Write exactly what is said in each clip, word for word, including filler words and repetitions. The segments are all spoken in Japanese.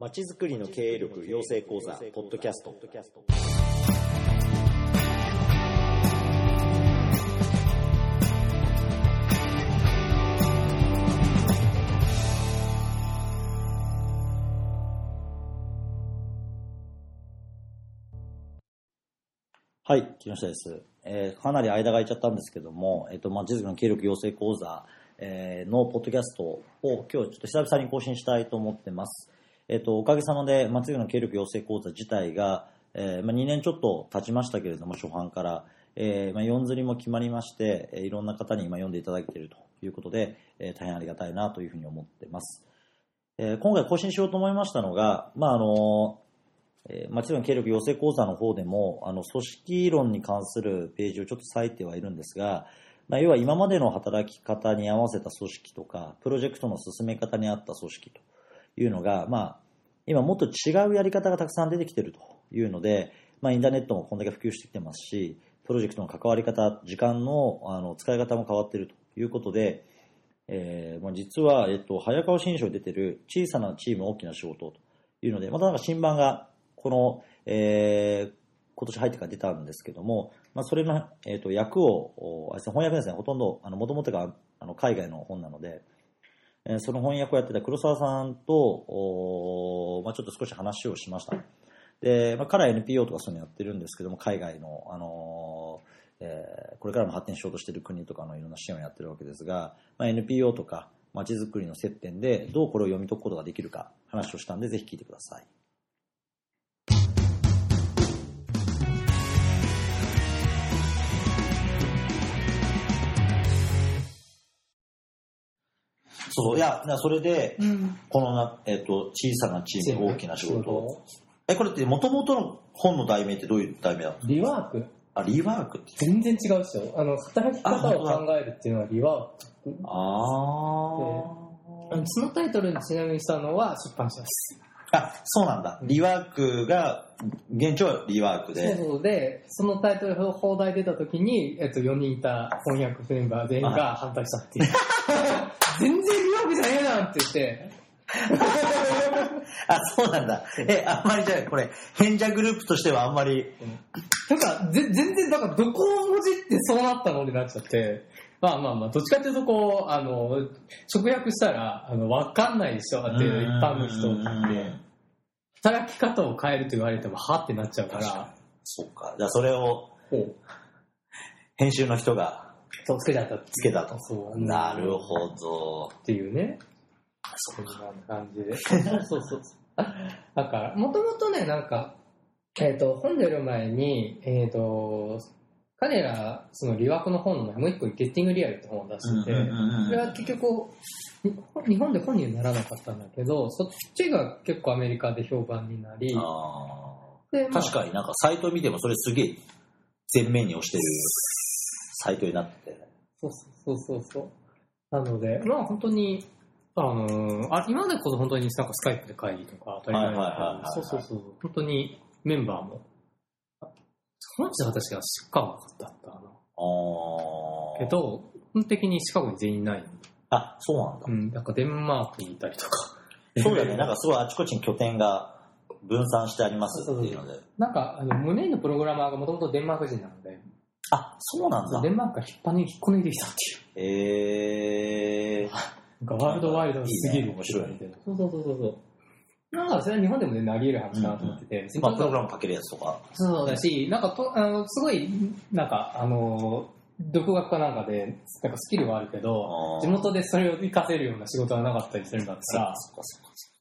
まちづくりの経営力養成講座ポッドキャスト。はい、木下です、えー。かなり間が空いちゃったんですけども、えっと、まちづくりの経営力養成講座のポッドキャストを今日ちょっと久々に更新したいと思ってます。えっと、おかげさまで、まちづくりの経営力養成講座自体が、えーまあ、にねんちょっと経ちましたけれども、初版から、えーまあ、よん刷りも決まりまして、いろんな方に今読んでいただいているということで、えー、大変ありがたいなというふうに思ってます。えー、今回更新しようと思いましたのが、まああのー、まちづくりの経営力養成講座の方でも、あの組織論に関するページをちょっと割いてはいるんですが、まあ、要は今までの働き方に合わせた組織とか、プロジェクトの進め方に合った組織というのが、まあ、今もっと違うやり方がたくさん出てきているというので、まあ、インターネットもこんだけ普及してきてますし、プロジェクトの関わり方、時間 の, あの使い方も変わっているということで、えー、実は、えっと、早川新書に出ている小さなチーム大きな仕事というので、またなんか新版がこの、えー、今年入ってから出たんですけども、まあ、それの、えっと、訳を、翻訳ですね、ほとんどもともとがあの海外の本なので、その翻訳をやってた黒沢さんと、まあ、ちょっと少し話をしました。で、まあ、から エヌピーオー とかそういうのやってるんですけども、海外の、あのーえー、これからも発展しようとしている国とかのいろんな支援をやってるわけですが、まあ、エヌピーオー とかまちづくりの接点でどうこれを読み解くことができるか話をしたんで、ぜひ聞いてください。そういやそれで、うん、このな、えー、と小さなチーム大きな仕事、えこれってもともとの本の題名ってどういう題名だったんですか？リワーク。あリワークって全然違うでしょ。あの働き方を考えるっていうのはリワーク。ああ。そのタイトルにちなみにしたのは出版社です。あそうなんだ。リワークが現状はリワークで。そうそうでそのタイトルの放題出た時にえっとよにんいた翻訳メンバー全員が反対したっていう。全然リワークじゃねえなんって言ってあそうなんだ。えあんまりじゃあこれ変者グループとしてはあんまり、うん、なんか全然なんかどこをもじってそうなったのになっちゃって、まあまあまあどっちかっていうとこうあの直訳したらあの分かんないでしょっていう一般の人って働き方を変えると言われてもはってなっちゃうから、そうかじゃあそれを編集の人がそうつけちゃったつけたと。そうなるほどっていうね。そんな感じで。そうそうそう。だからもともとねなんかえっ、ー、と本出る前にえっ、ー、と彼らそのリワークの本の前もう一個ゲッティングリアルって本を出してて、うんうんうんうん、それは結局日本で本にならなかったんだけど、そっちが結構アメリカで評判になり、あでまあ、確かになんかサイト見てもそれすげえ全面に押してる。サイトになってて、そうそうそうそうなので、まあ本当にあのあ今までこそ本当になんかスカイプで会議とか当たり前とか、そうそうそう本当にメンバーもそのうちの私がシカゴだったかな、あけど基本的にシカゴに全員いない。あそうなんだ。うんなんかデンマークにいたりとか。そうだねなんかすごいあちこちに拠点が分散してありますっていうので、そうそうそうなんかあのムネイのプログラマーがもともとデンマーク人なので。あ、そうなんだ。デンマークから引っ張り、引っこ抜いてきたっていう。えー。なんかワールドワイドすぎる。いいね、面白いね。そうそうそうそう。なんかそれは日本でもね、なり得る話だなと思ってて。ま、う、あ、んうん、プログラムかけるやつとか。そうだし、なんかとあのすごいなんかあの独学かなんかでなんかスキルはあるけど、地元でそれを活かせるような仕事はなかったりするんだったら。そうかそうかそうか。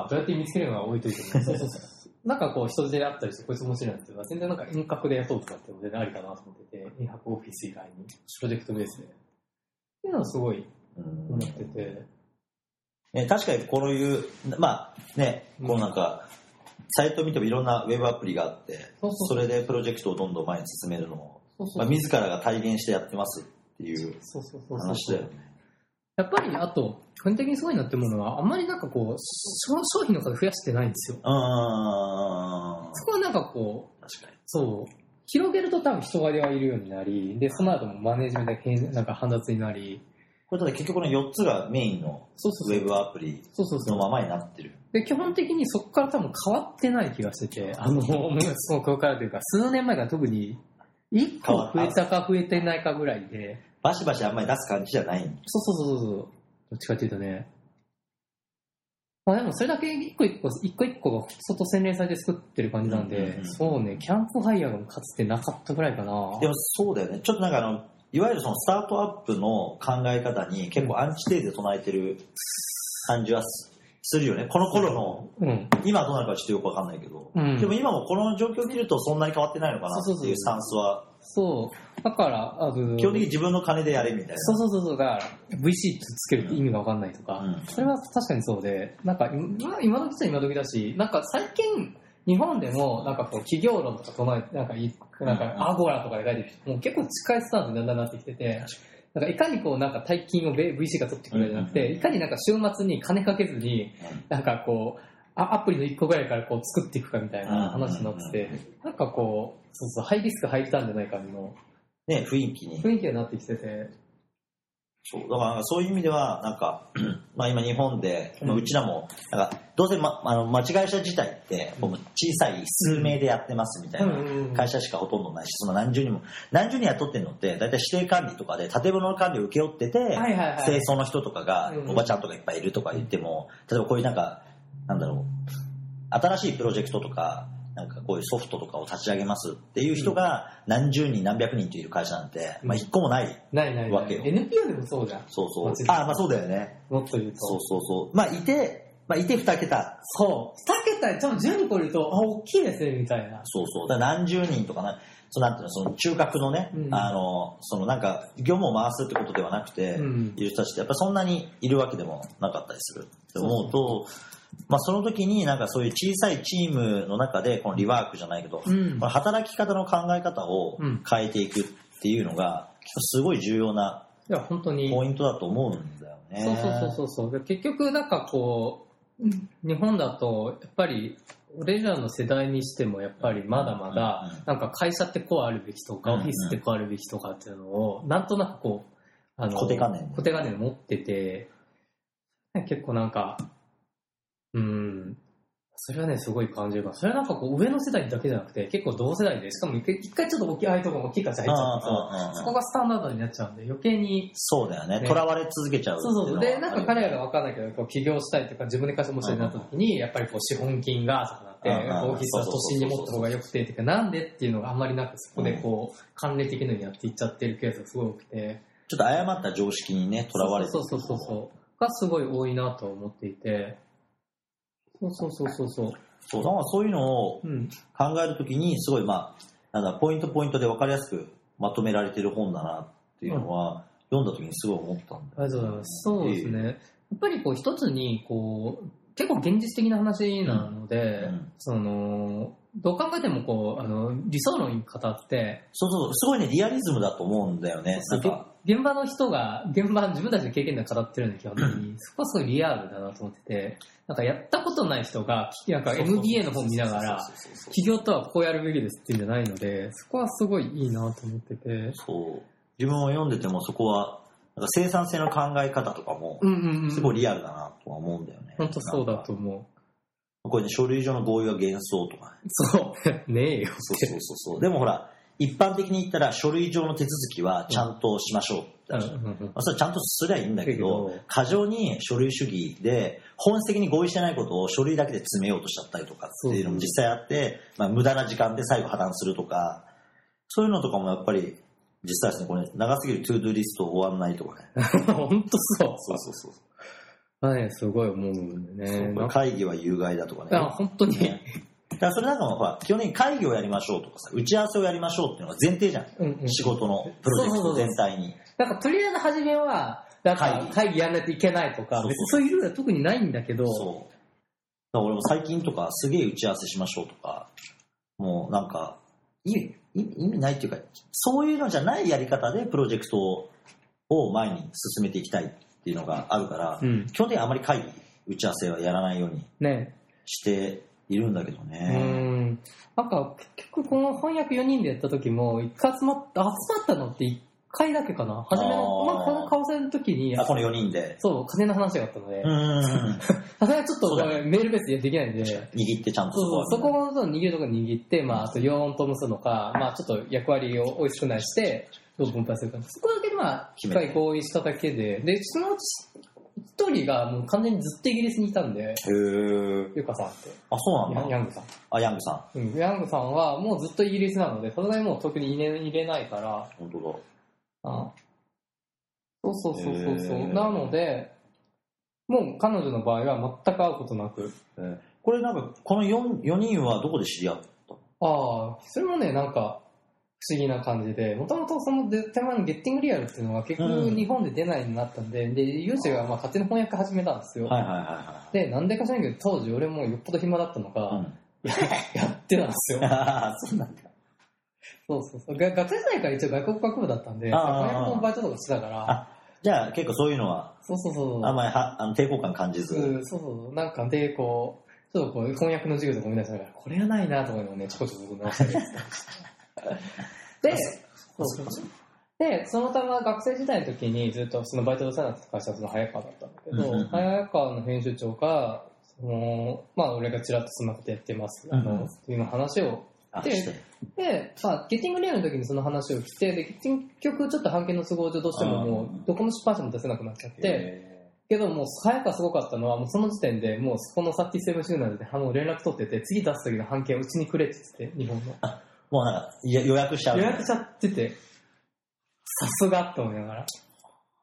まあどうやって見つけるのは置いといても。そうそうそう。なんかこう人手であったりしてこいつ面白いんですけど、全然なんか遠隔で雇うとかって全然ありかなと思ってて、遠隔オフィス以外にプロジェクトベースでっていうのはすごい思ってて、ね、確かにこういうまあねこうなんかサイト見てもいろんなウェブアプリがあって、そうそうそうそれでプロジェクトをどんどん前に進めるのをそうそうそう、まあ、自らが体現してやってますっていう話だよね。やっぱりあと基本的にすごいなって思うのはあんまりなんかこう商品の数増やしてないんですよ。あそこはなんかこう確かにそう広げると多分人がいるようになり、でその後もマネージメントがなんか煩雑になり、これただ結局このよっつがメインのウェブアプリのままになってる。そうそうそうで基本的にそこから多分変わってない気がしてて、あのそこからというか数年前から特にいっこ増えたか増えてないかぐらいでバシバシあんまり出す感じじゃない。そうそうそうそう、どっちかっていうとね、まあ、でもそれだけ一個一個一個一個が外洗練されて作ってる感じなんで、うんうんうん、そうね、キャンプファイヤーがかつてなかったぐらいかな。でもそうだよね、ちょっとなんかあのいわゆるそのスタートアップの考え方に結構アンチテーゼ唱えてる感じはするよね。この頃の、うん、今どうなるかちょっとよくわかんないけど、うん、でも今もこの状況を見るとそんなに変わってないのかなっていうスタンスは。そうだからあの基本的に自分の金でやれみたいな。そうそうそうそう、だから ブイシー ってつける意味が分かんないとか、うん、それは確かにそうで、なんか今時は今時だし、なんか最近日本でもなんかこう企業論とか唱えてなんかなんかアゴラとかで書いてる人、うん、もう結構近いスタンスにだんだんなってきてて、なんかいかにこうなんか大金を ブイシー が取ってくれるんじゃなくて、いかになんか週末に金かけずになんかこうアプリのいっこぐらいからこう作っていくかみたいな話になってて、なんかこうそうそうハイリスク入ったんじゃないかのね雰囲気に雰囲気になってきてて、そうだからそういう意味ではなんかまあ今日本で、まあ、うちらもなんかどうせ、ま、あの間違い社自体って僕小さい数名でやってますみたいな会社しかほとんどないし、その何十人も何十人雇ってるのって大体指定管理とかで建物の管理を請け負ってて、はいはいはい、清掃の人とかがおばちゃんとかいっぱいいるとか言っても、例えばこういうなんかなんだろう新しいプロジェクトとかなんかこういうソフトとかを立ち上げますっていう人が何十人何百人といる会社なんて、まあ一個もないわけよ。エヌピーオー でもそうじゃん。そうそう。ああまあそうだよね。もっと言うと。そうそうそう。まあいて、まあいてに桁。そう。に桁、ちょっとじゅっこいると、あ、大きいですね、みたいな。そうそう。だから何十人とかな、そのなんていうの、その中核のね、うん、あの、そのなんか業務を回すってことではなくて、うん、いう人たちってやっぱりそんなにいるわけでもなかったりするって思うと、まあ、その時になんかそういう小さいチームの中でこのリワークじゃないけど、うん、この働き方の考え方を変えていくっていうのがすごい重要なポイントだと思うんだよね。そうそうそうそうそう。結局なんかこう日本だとやっぱり俺らの世代にしてもやっぱりまだまだなんか会社ってこうあるべきとかオフィスってこうあるべきとかっていうのをなんとなくこうあの固定観念固定観念持ってて、結構なんかうん、それはねすごい感じるから、それはなんかこう上の世代だけじゃなくて結構同世代で、しかも一回ちょっと大きいあいとこも大きい会社入っちゃうとそこがスタンダードになっちゃうんで余計にそうだよね、とらわれ続けちゃう。そうそう。でなんか彼らが分かんないけどこう起業したいとか自分で会社持ちたいになった時にやっぱりこう資本金がとかなってオフィスは都心に持った方が良くてとかなんでっていうのがあんまりなく、そこでこう関連的なのにやっていっちゃってるケースがすごい多くて、ちょっと誤った常識にねとらわれてそうそうそうそうがすごい多いなと思っていて。そうそうそうそうそう。そう、だからそういうのを考えるときにすごい、まあ、なんだポイントポイントで分かりやすくまとめられてる本だなっていうのは、うん、読んだときにすごい思ったんだよね。ありがとうございます。そうですね。やっぱりこう一つにこう結構現実的な話なので、うんうん、そのどう考えてもこうあの理想論に語ってそうそうすごいねリアリズムだと思うんだよね。なんか現場の人が現場自分たちの経験で語ってるんだけど、そこはすごいリアルだなと思ってて、なんかやったことない人がなんか エムビーエー の本見ながら企業とはこうやるべきですっていうんじゃないので、そこはすごいいいなと思ってて、そう自分を読んでてもそこはなんか生産性の考え方とかもすごいリアルだなとは思うんだよね。本当そうだと思う。これね、書類上の合意は幻想とか、ね、そうねえよ。そうそうそうそう。でもほら一般的に言ったら書類上の手続きはちゃんとしましょうって、うんうんうん、それちゃんとすりゃいいんだけど、過剰に書類主義で本質的に合意してないことを書類だけで詰めようとしちゃったりとかっていうのも実際あって、まあ、無駄な時間で最後破綻するとかそういうのとかもやっぱり実際ですね。これ長すぎるトゥードゥーリストを終わんないとかね本当そうそうそうそう。はい、すごい思うんでね。会議は有害だとかね。あ、本当に。ね、だからそれなんかもほら基本的に会議をやりましょうとかさ、打ち合わせをやりましょうっていうのが前提じゃん。うんうん、仕事のプロジェクト全体に。なんかとりあえず初めはなんか会議やらないといけないとか、そうそうそう、別にそういうルールは特にないんだけど。そう。だから俺も最近とかすげえ打ち合わせしましょうとか、もうなんか意味意味ないっていうか、そういうのじゃないやり方でプロジェクトを前に進めていきたい。っていうのがあるから、うん、基本的にあまり会議打ち合わせはやらないようにしているんだけどね。ね、うん、なんか結局この翻訳よにんでやった時も一回集まった集まったのっていっかいだけかな。初めの、まあ、この顔せの時に、あ、このよにんで。そう、金の話があったので、さすがにちょっと、ね、メールベースでできないんで、握ってちゃんとそこは。そうそう、そこを握るとこ握って、まあ、あとよんと結ぶのか、まあ、ちょっと役割をおいしくないして、どう分配するか。そこだけ、まあ、いっかい合意しただけで、で、そのうち、一人がもう完全にずっとイギリスにいたんで、へー、ゆかさんって、あ、そうなんだ、ヤングさん、あ、ヤングさん、うん、ヤングさんはもうずっとイギリスなので、さすがにもう特に入れ、入れないから、本当だ、あ、そうそうそうそうそう、なのでもう彼女の場合は全く会うことなく、これなんかこの 4, よにんはどこで知り合った？ああ、それもね、なんか不思議な感じで、もともとその出た前のゲッティングリアルっていうのが結局日本で出ないようになったんで、うん、で、ユージがまあ勝手に翻訳始めたんですよ。はいはいはいはい、で、なんでか知らんけど、当時俺もよっぽど暇だったのか、うん、やってたんですよ。ああ、そうなんだ。そうそうそう。学生時代から一応外国学部だったんで、翻訳のバイトとかしてたから。あ、じゃあ結構そういうのは、そうそうそう、あんまりはあの抵抗感感じず。うん、そうそう、なんか抵抗、ちょっとこう翻訳の授業とか見出しながら、これがないなとかいうのをね、ちょこちょこ直したり。で、そうで、そのたま学生時代の時にずっとそのバイトでお世話になった会社はその早川だったんだけど、うんうん、早川の編集長がその、まあ、俺がちらっとそんなことやってます、うんうん、あのっていうの話をで、で、まあ、ゲッティングレアの時にその話を聞いて、で結局ちょっと版権の都合上どうしてももうどこの出版社も出せなくなっちゃって。けどもう早川すごかったのはもうその時点でもうそこのサーティーセブン周年でもう連絡取ってて、次出す時の版権をうちにくれって言って日本の。もうなんか予約しちゃう、予約しちゃってて、さすがって思いながら、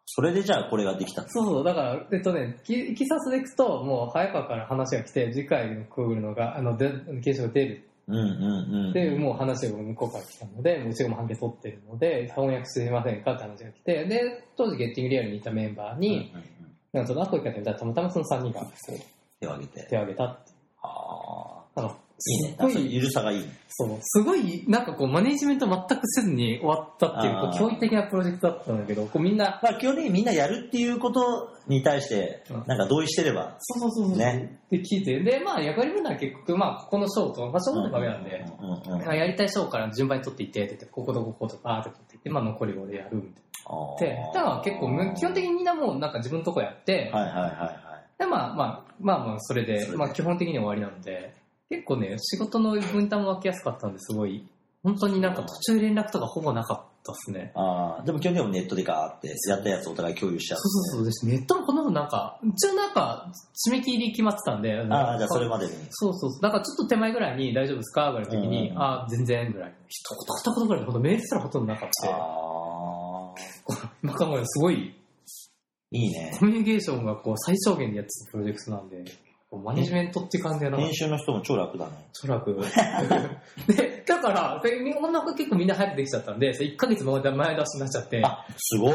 それでじゃあこれができた。そうそう、だからえっとね、いきさつでいくともう早川から話が来て、次回のクールのがあの継承が出る、うんうんうん、でもう話が向こうから来たので、もううちも判決取ってるので翻訳してみませんかって話が来て、で当時ゲッティングリアルにいたメンバーに、うんうんうん、なんかそのアコイカってみたらたまたまそのさんにんが手を挙げて手を挙げたって。ああ、いいね、すごいゆるさがいい。そう、すごいなんかこうマネジメント全くせずに終わったっていう、こう驚異的なプロジェクトだったんだけど、こうみんな、まあ、基本的にみんなやるっていうことに対してなんか同意してれば、そうそうそうそう、ね、で聞いて、でまあ役割分担は結局まあここの章と、まあ章の場合なんで、うんうんうん、やりたい章から順番に取っていってってこことこことバーって取っていって、まあ残りごでやるみたいな。で、だから結構基本的にみんなもうなんか自分のとこやって、はいはいはいはい、でまあまあまあまあそれで、それでまあ基本的には終わりなので。結構ね、仕事の分担も分けやすかったんで、すごい本当になんか途中連絡とかほぼなかったっすね。ああ、でも基本的にネットでガーってやったやつお互い共有しちゃう、ね。そうそうそうです。ネットもこんなのなんか一応なんか締め切り決まってたんで、ああ、じゃあそれまでに。そうそうそう。だからちょっと手前ぐらいに大丈夫ですかぐらいの時に、うんうん、ああ全然ぐらい。一言二言ぐらいのことメールすらほとんどなかった。ああ。今考えるとすごいいいね。コミュニケーションがこう最小限でやってたプロジェクトなんで。マネジメントって感じやな。編集の人も超楽だね。超楽。で、だから、女の子結構みんな早くできちゃったんで、いっかげつも前倒しになっちゃって。あ、すごい。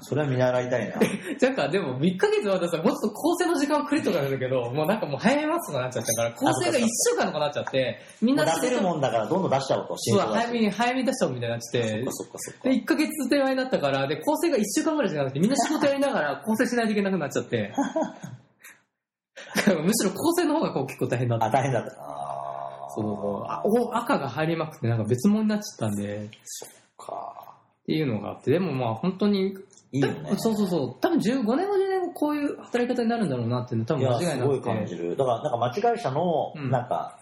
それは見習いたいな。なんかでもいっかげつまでさ、もうちょっと構成の時間をくれとかなんだけど、もうなんかもう早めますとかなっちゃったから、構成がいっしゅうかんとかなっちゃって、みんな出せるもんだからどんどん出しちゃおうと。そう、早めに早めに出しちゃおうみたいになってて、そっかそっかそっか。で、いっかげつ手前になったから、で、構成がいっしゅうかんぐらいじゃなくて、みんな仕事やりながら構成しないといけなくなっちゃって。むしろ構成の方がこう結構大変だった。あ、大変だった。あ、そう。あ、赤が入りまくってなんか別物になっちゃったんで。そっか。っていうのがあって、でもまあ本当にいいよね。そうそうそう。多分じゅうごねん後じゅうねんごこういう働き方になるんだろうなっていうのは多分間違いなくて。いや、すごい感じる。だからなんか間違い者のなんか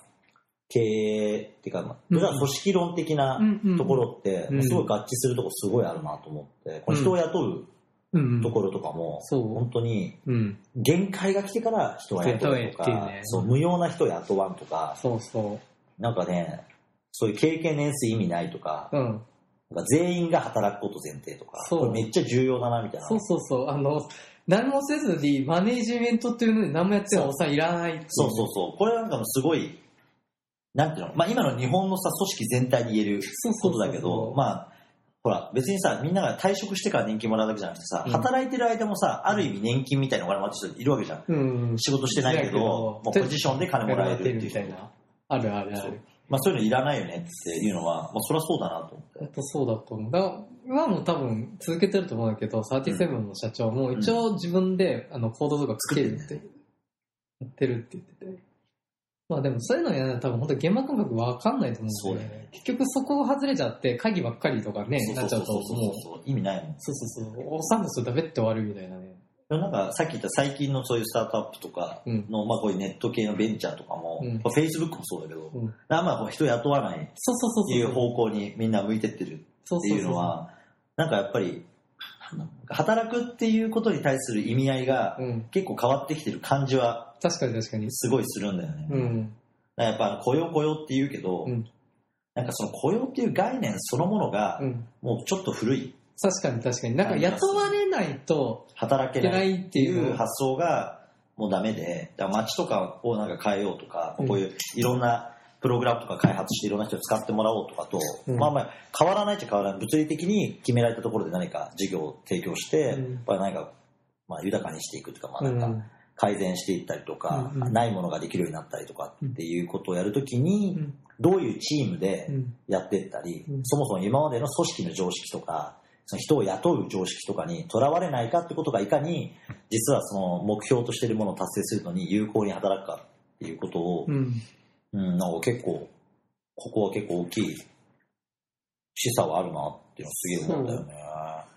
経営っていうか、うん、普段組織論的なところってすごい合致するとこすごいあるなと思って、この人を雇う。うんうん、ところとかも本当に限界が来てから人は雇うとか、うん、そう無用な人雇わんとか、そうそうなんかね、そういう経験年数意味ないとか、うん、なんか全員が働くこと前提とか、これめっちゃ重要だなみたいな。そうそうそう、あの何もせずにマネジメントっていうので何もやってもさいらないっていう。そうそうそう、これなんかもすごいなんていうの、まあ今の日本のさ組織全体に言えることだけど、そうそうそう、まあ。ほら別にさみんなが退職してから年金もらうだけじゃなくてさ、うん、働いてる間もさある意味年金みたいなお金もらってる人いるわけじゃん、うん、仕事してないけどもうポジションで金もらえるっていうみたいな、あるあるある、まあ、そういうのいらないよねっていうのは、まあ、そりゃそうだなと思って、やっぱそうだと思う。だから今も多分続けてると思うんだけど、サーティーセブンの社長も一応自分であのコードとか作ってるってやってるって言ってて、まあでもそういうのやらないと多分本当現場感覚分かんないと思うんで、ね、結局そこを外れちゃって鍵ばっかりとかねなっちゃうともう意味ないもん。そうそうそう、押さんですとダベって終わるみたいなね。なんかさっき言った最近のそういうスタートアップとかの、うん、まあこういうネット系のベンチャーとかも、うん、まあ、Facebook もそうだけど、うん、あんまり人雇わないっていう方向にみんな向いてってるっていうのは、なんかやっぱり働くっていうことに対する意味合いが結構変わってきてる感じは確かに確かにすごいするんだよね。うん、だからやっぱ雇用雇用って言うけど、うん、なんかその雇用っていう概念そのものがもうちょっと古い。確かに確かに、なんか雇われないと働けないっていう発想がもうダメで、だから街とかをなんか変えようとか、うん、こういういろんなプログラムとか開発していろんな人に使ってもらおうとかと、うん、まあまあ変わらないっちゃ変わらない、物理的に決められたところで何か事業を提供して、うん、やっぱり何かまあ豊かにしていくとか、まあなんか改善していったりとか、うん、ないものができるようになったりとかっていうことをやるときに、うん、どういうチームでやっていったり、うん、そもそも今までの組織の常識とかその人を雇う常識とかにとらわれないかってことがいかに実はその目標としているものを達成するのに有効に働くかっていうことを、うんうん、なんか結構ここは結構大きい示唆はあるなっていうのすげえ思うんだよね。だ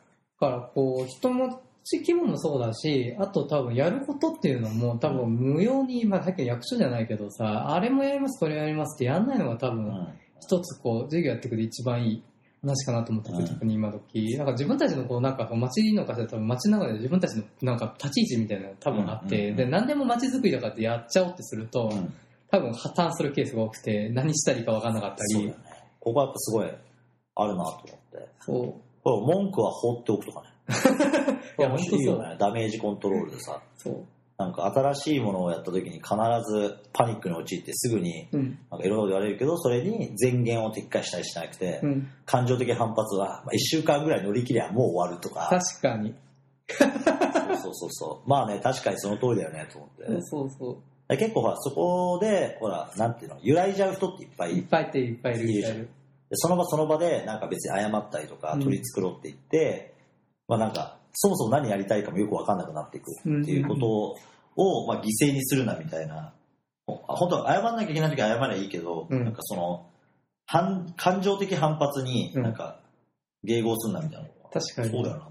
からこう人も地域もそうだし、あと多分やることっていうのも多分無用に、まあ、さっきの役所じゃないけどさ、あれもやりますこれやりますってやんないのが多分一つこう授業やっていくで一番いい話かなと思ってて、特に今時、うん、なんか自分たちのこうなんか街の中で多分街の中で自分たちのなんか立ち位置みたいなのが多分あって、うんうんうん、で何でも街づくりとかってやっちゃおうってすると、うん、多分破綻するケースが多くて何したりか分からなかったり。そうだね、ここはやっぱすごいあるなと思って。そう、これ文句は放っておくとかね。いや本当そうだね。ダメージコントロールでさ。そう。なんか新しいものをやった時に必ずパニックに陥ってすぐになんかいろいろ言われるけど、それに前言を撤回したりしなくて、うん、感情的反発はいっしゅうかんぐらい乗り切りゃもう終わるとか。確かに。そうそうそう。まあね、確かにその通りだよねと思って。そうそう。結構ほらそこでほらなんていうの揺らいじゃう人っていっぱいいる。いっぱいっていっぱいいる。いる。その場その場でなんか別に謝ったりとか取り繕っていって、うん、まあなんか。そもそも何やりたいかもよく分かんなくなっていくっていうことを、まあ犠牲にするなみたいな、本当は謝らなきゃいけない時は謝ればいいけど、うん、なんかその反感情的反発になんか迎合するなみたいな、うん、確かにそうだよな、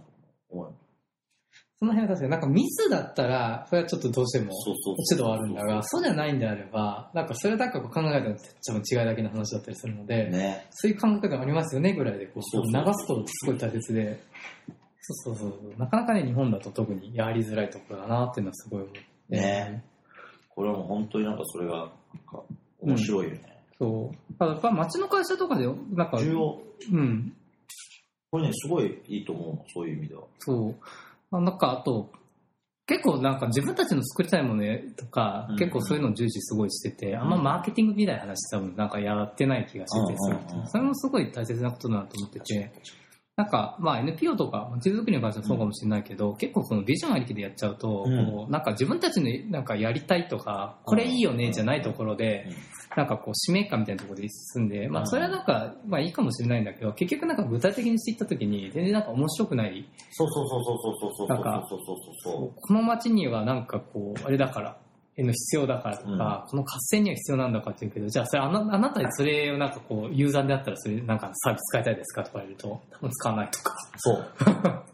その辺は確かになんかミスだったらそれはちょっとどうしても落ち度はあるんだが、そうじゃないんであればなんかそれだけ考えたら違いだけの話だったりするので、ね、そういう感覚がありますよねぐらいでこうそうそう流すとすごい大切で、そうそうそう、なかなかね日本だと特にやりづらいところだなっていうのはすごい思うね。これはもう本当になんかそれがなんか面白いよね、うん、そうだから町の会社とかでなんか重要、うん、これねすごいいいと思う、そういう意味では。そうなんかあと結構なんか自分たちの作りたいものとか、うん、結構そういうのを重視すごいしてて、うん、あんまマーケティングみたいな話多分なんかやってない気がしてて、うんうん、それもすごい大切なことだなと思ってて、なんかまあ エヌピーオー とか街づくりの会社はそうかもしれないけど、うん、結構そのビジョンありきでやっちゃうと、うん、なんか自分たちのなんかやりたいとか、うん、これいいよねじゃないところで、うん、なんかこう使命感みたいなところで進んで、うん、まあそれはなんかまあいいかもしれないんだけど、結局なんか具体的にしていった時に全然なんか面白くない。そうそうそうそうそうそうそう。なんかこの街にはなんかこうあれだから。の必要だからとか、うん、この合戦には必要なんだかって言うけど、じゃあそれ あ, のあなたにそれをなんかこうユーザーであったらそれなんかサービス使いたいですかとか言うと多分使わないとか。そう。だか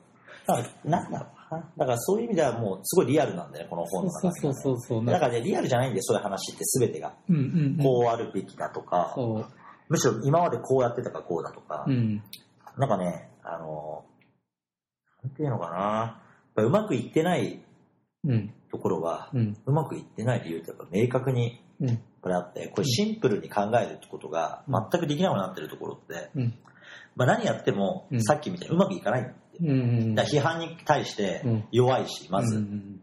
らなんだろうな。だからそういう意味ではもうすごいリアルなんだよねこの本の中で、ね。そうそうそうそう。だからねリアルじゃないんでそういう話って全てが、うんうんうん、こうあるべきだとか、そうむしろ今までこうやってたからこうだとか、うん、なんかねあのなんていうのかな、やっぱうまくいってない。うんところは、うん、うまくいってない理由ってやっぱ明確にこれあって、うん、これシンプルに考えるってことが全くできなくなってるところって、うんまあ、何やってもさっきみたいにうまくいかないんで、うん、だから批判に対して弱いし、うん、まず、うん、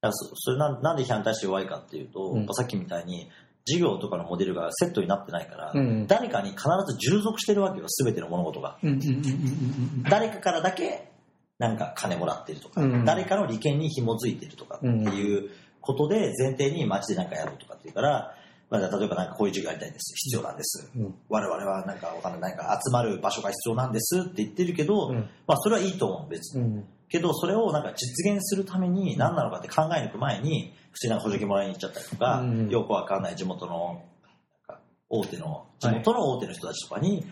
だからそれ な, なんで批判に対して弱いかっていうと、うん、さっきみたいに事業とかのモデルがセットになってないから、うん、誰かに必ず従属してるわけよ全ての物事が、うん、誰かからだけなんか金もらってるとか、うん、誰かの利権に紐づいてるとかっていうことで前提に街で何かやろうとかっていうから、まあ、例えばなんかこういう授業やりたいんです必要なんです、うん、我々はなんか分からないか集まる場所が必要なんですって言ってるけど、うんまあ、それはいいと思う別に、うん、けどそれをなんか実現するために何なのかって考え抜く前に普通になんか補助金もらいに行っちゃったりとか、うん、よくわかんない地元のなんか大手の地元の大手の人たちとかにち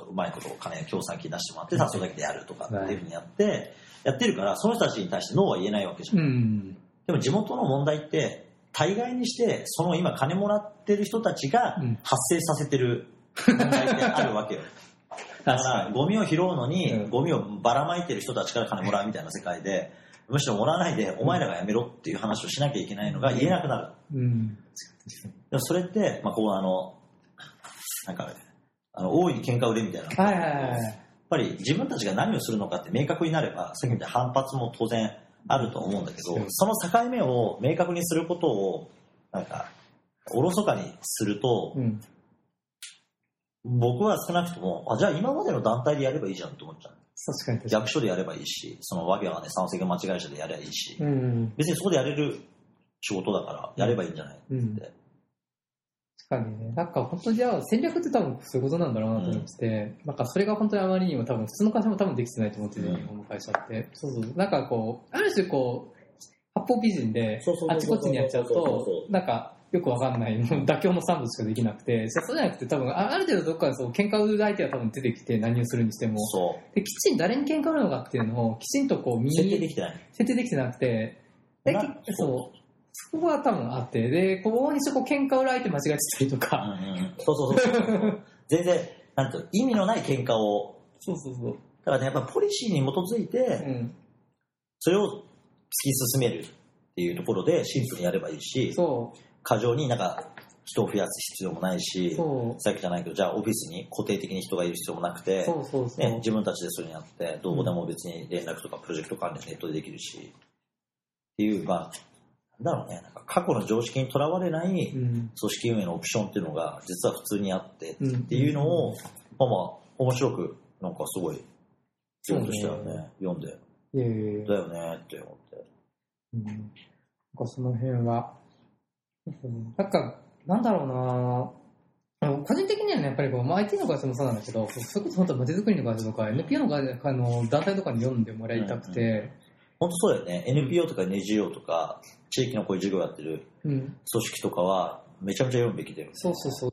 ょっとうまいことを金協賛金出してもらってさ、それだけでやるとかっていうふうにやってやってるから、その人たちに対してノーは言えないわけじゃん、うん、でも地元の問題って大概にしてその今金もらってる人たちが発生させてる問題ってあるわけよ、うんだからゴミを拾うのにゴミをばらまいてる人たちから金もらうみたいな世界で、むしろもらわないでお前らがやめろっていう話をしなきゃいけないのが言えなくなる、うん、でもそれって、まあ、こうあのなんかあの大いに喧嘩売れみたいな、はいはいはい、やっぱり自分たちが何をするのかって明確になればさっきみたいな反発も当然あると思うんだけど、その境目を明確にすることをなんかおろそかにすると、うん、僕は少なくともあじゃあ今までの団体でやればいいじゃんって思っちゃう。確かに確かに役所でやればいいし、そのわけはね三責間違い者でやればいいし、うんうん、別にそこでやれる仕事だからやればいいんじゃないって、うん、確かにね、なんか本当にじゃあ戦略って多分そういうことなんだろうなと思ってて、うん、なんかそれが本当にあまりにも多分普通の会社も多分できてないと思ってる、うん、日本の会社ってそうそうなんかこうある種こう八方美人であちこちにやっちゃうとなんかよくわかんない妥協のサンドしかできなくて、そうじゃなくて多分ある程度どっかでそう喧嘩売る相手は多分出てきて何をするにしてもそうできちん誰に喧嘩売るのかっていうのをきちんとこう見設定できてない設定できてなくてでそうそこが多分あってでここにしてこう喧嘩売る相手間違えてたりとか、うんうん、そうそうそう全然なんて意味のない喧嘩をそうそうそうだからねやっぱポリシーに基づいて、うん、それを突き進めるっていうところでシンプルにやればいいし、そう過剰になんか人を増やす必要もないし、さっきじゃないけどじゃあオフィスに固定的に人がいる必要もなくて、そうそうそう、ね、自分たちでそれになってどこでも別に連絡とかプロジェクト関連ネットでできるしっていう、まあだろうね、なんか過去の常識にとらわれない組織運営のオプションっていうのが実は普通にあってっていうのを、うん、まあまあ面白くなんかすごい読んでしたよね、読んで、えー、だよねって思って、うん、なんかその辺はなんかなんだろうなぁ個人的にはねやっぱりこう、まあ、アイティー の会社もそうなんだけどそれこそ本当は街づくりの会社とか エヌピーオー の会社の団体とかに読んでもらいたくて、うんうん、本当そうだよね エヌピーオー とか エヌジーオー とか地域のこういう事業やってる組織とかはめちゃめちゃ読むべきだよね、うん、そうそうそう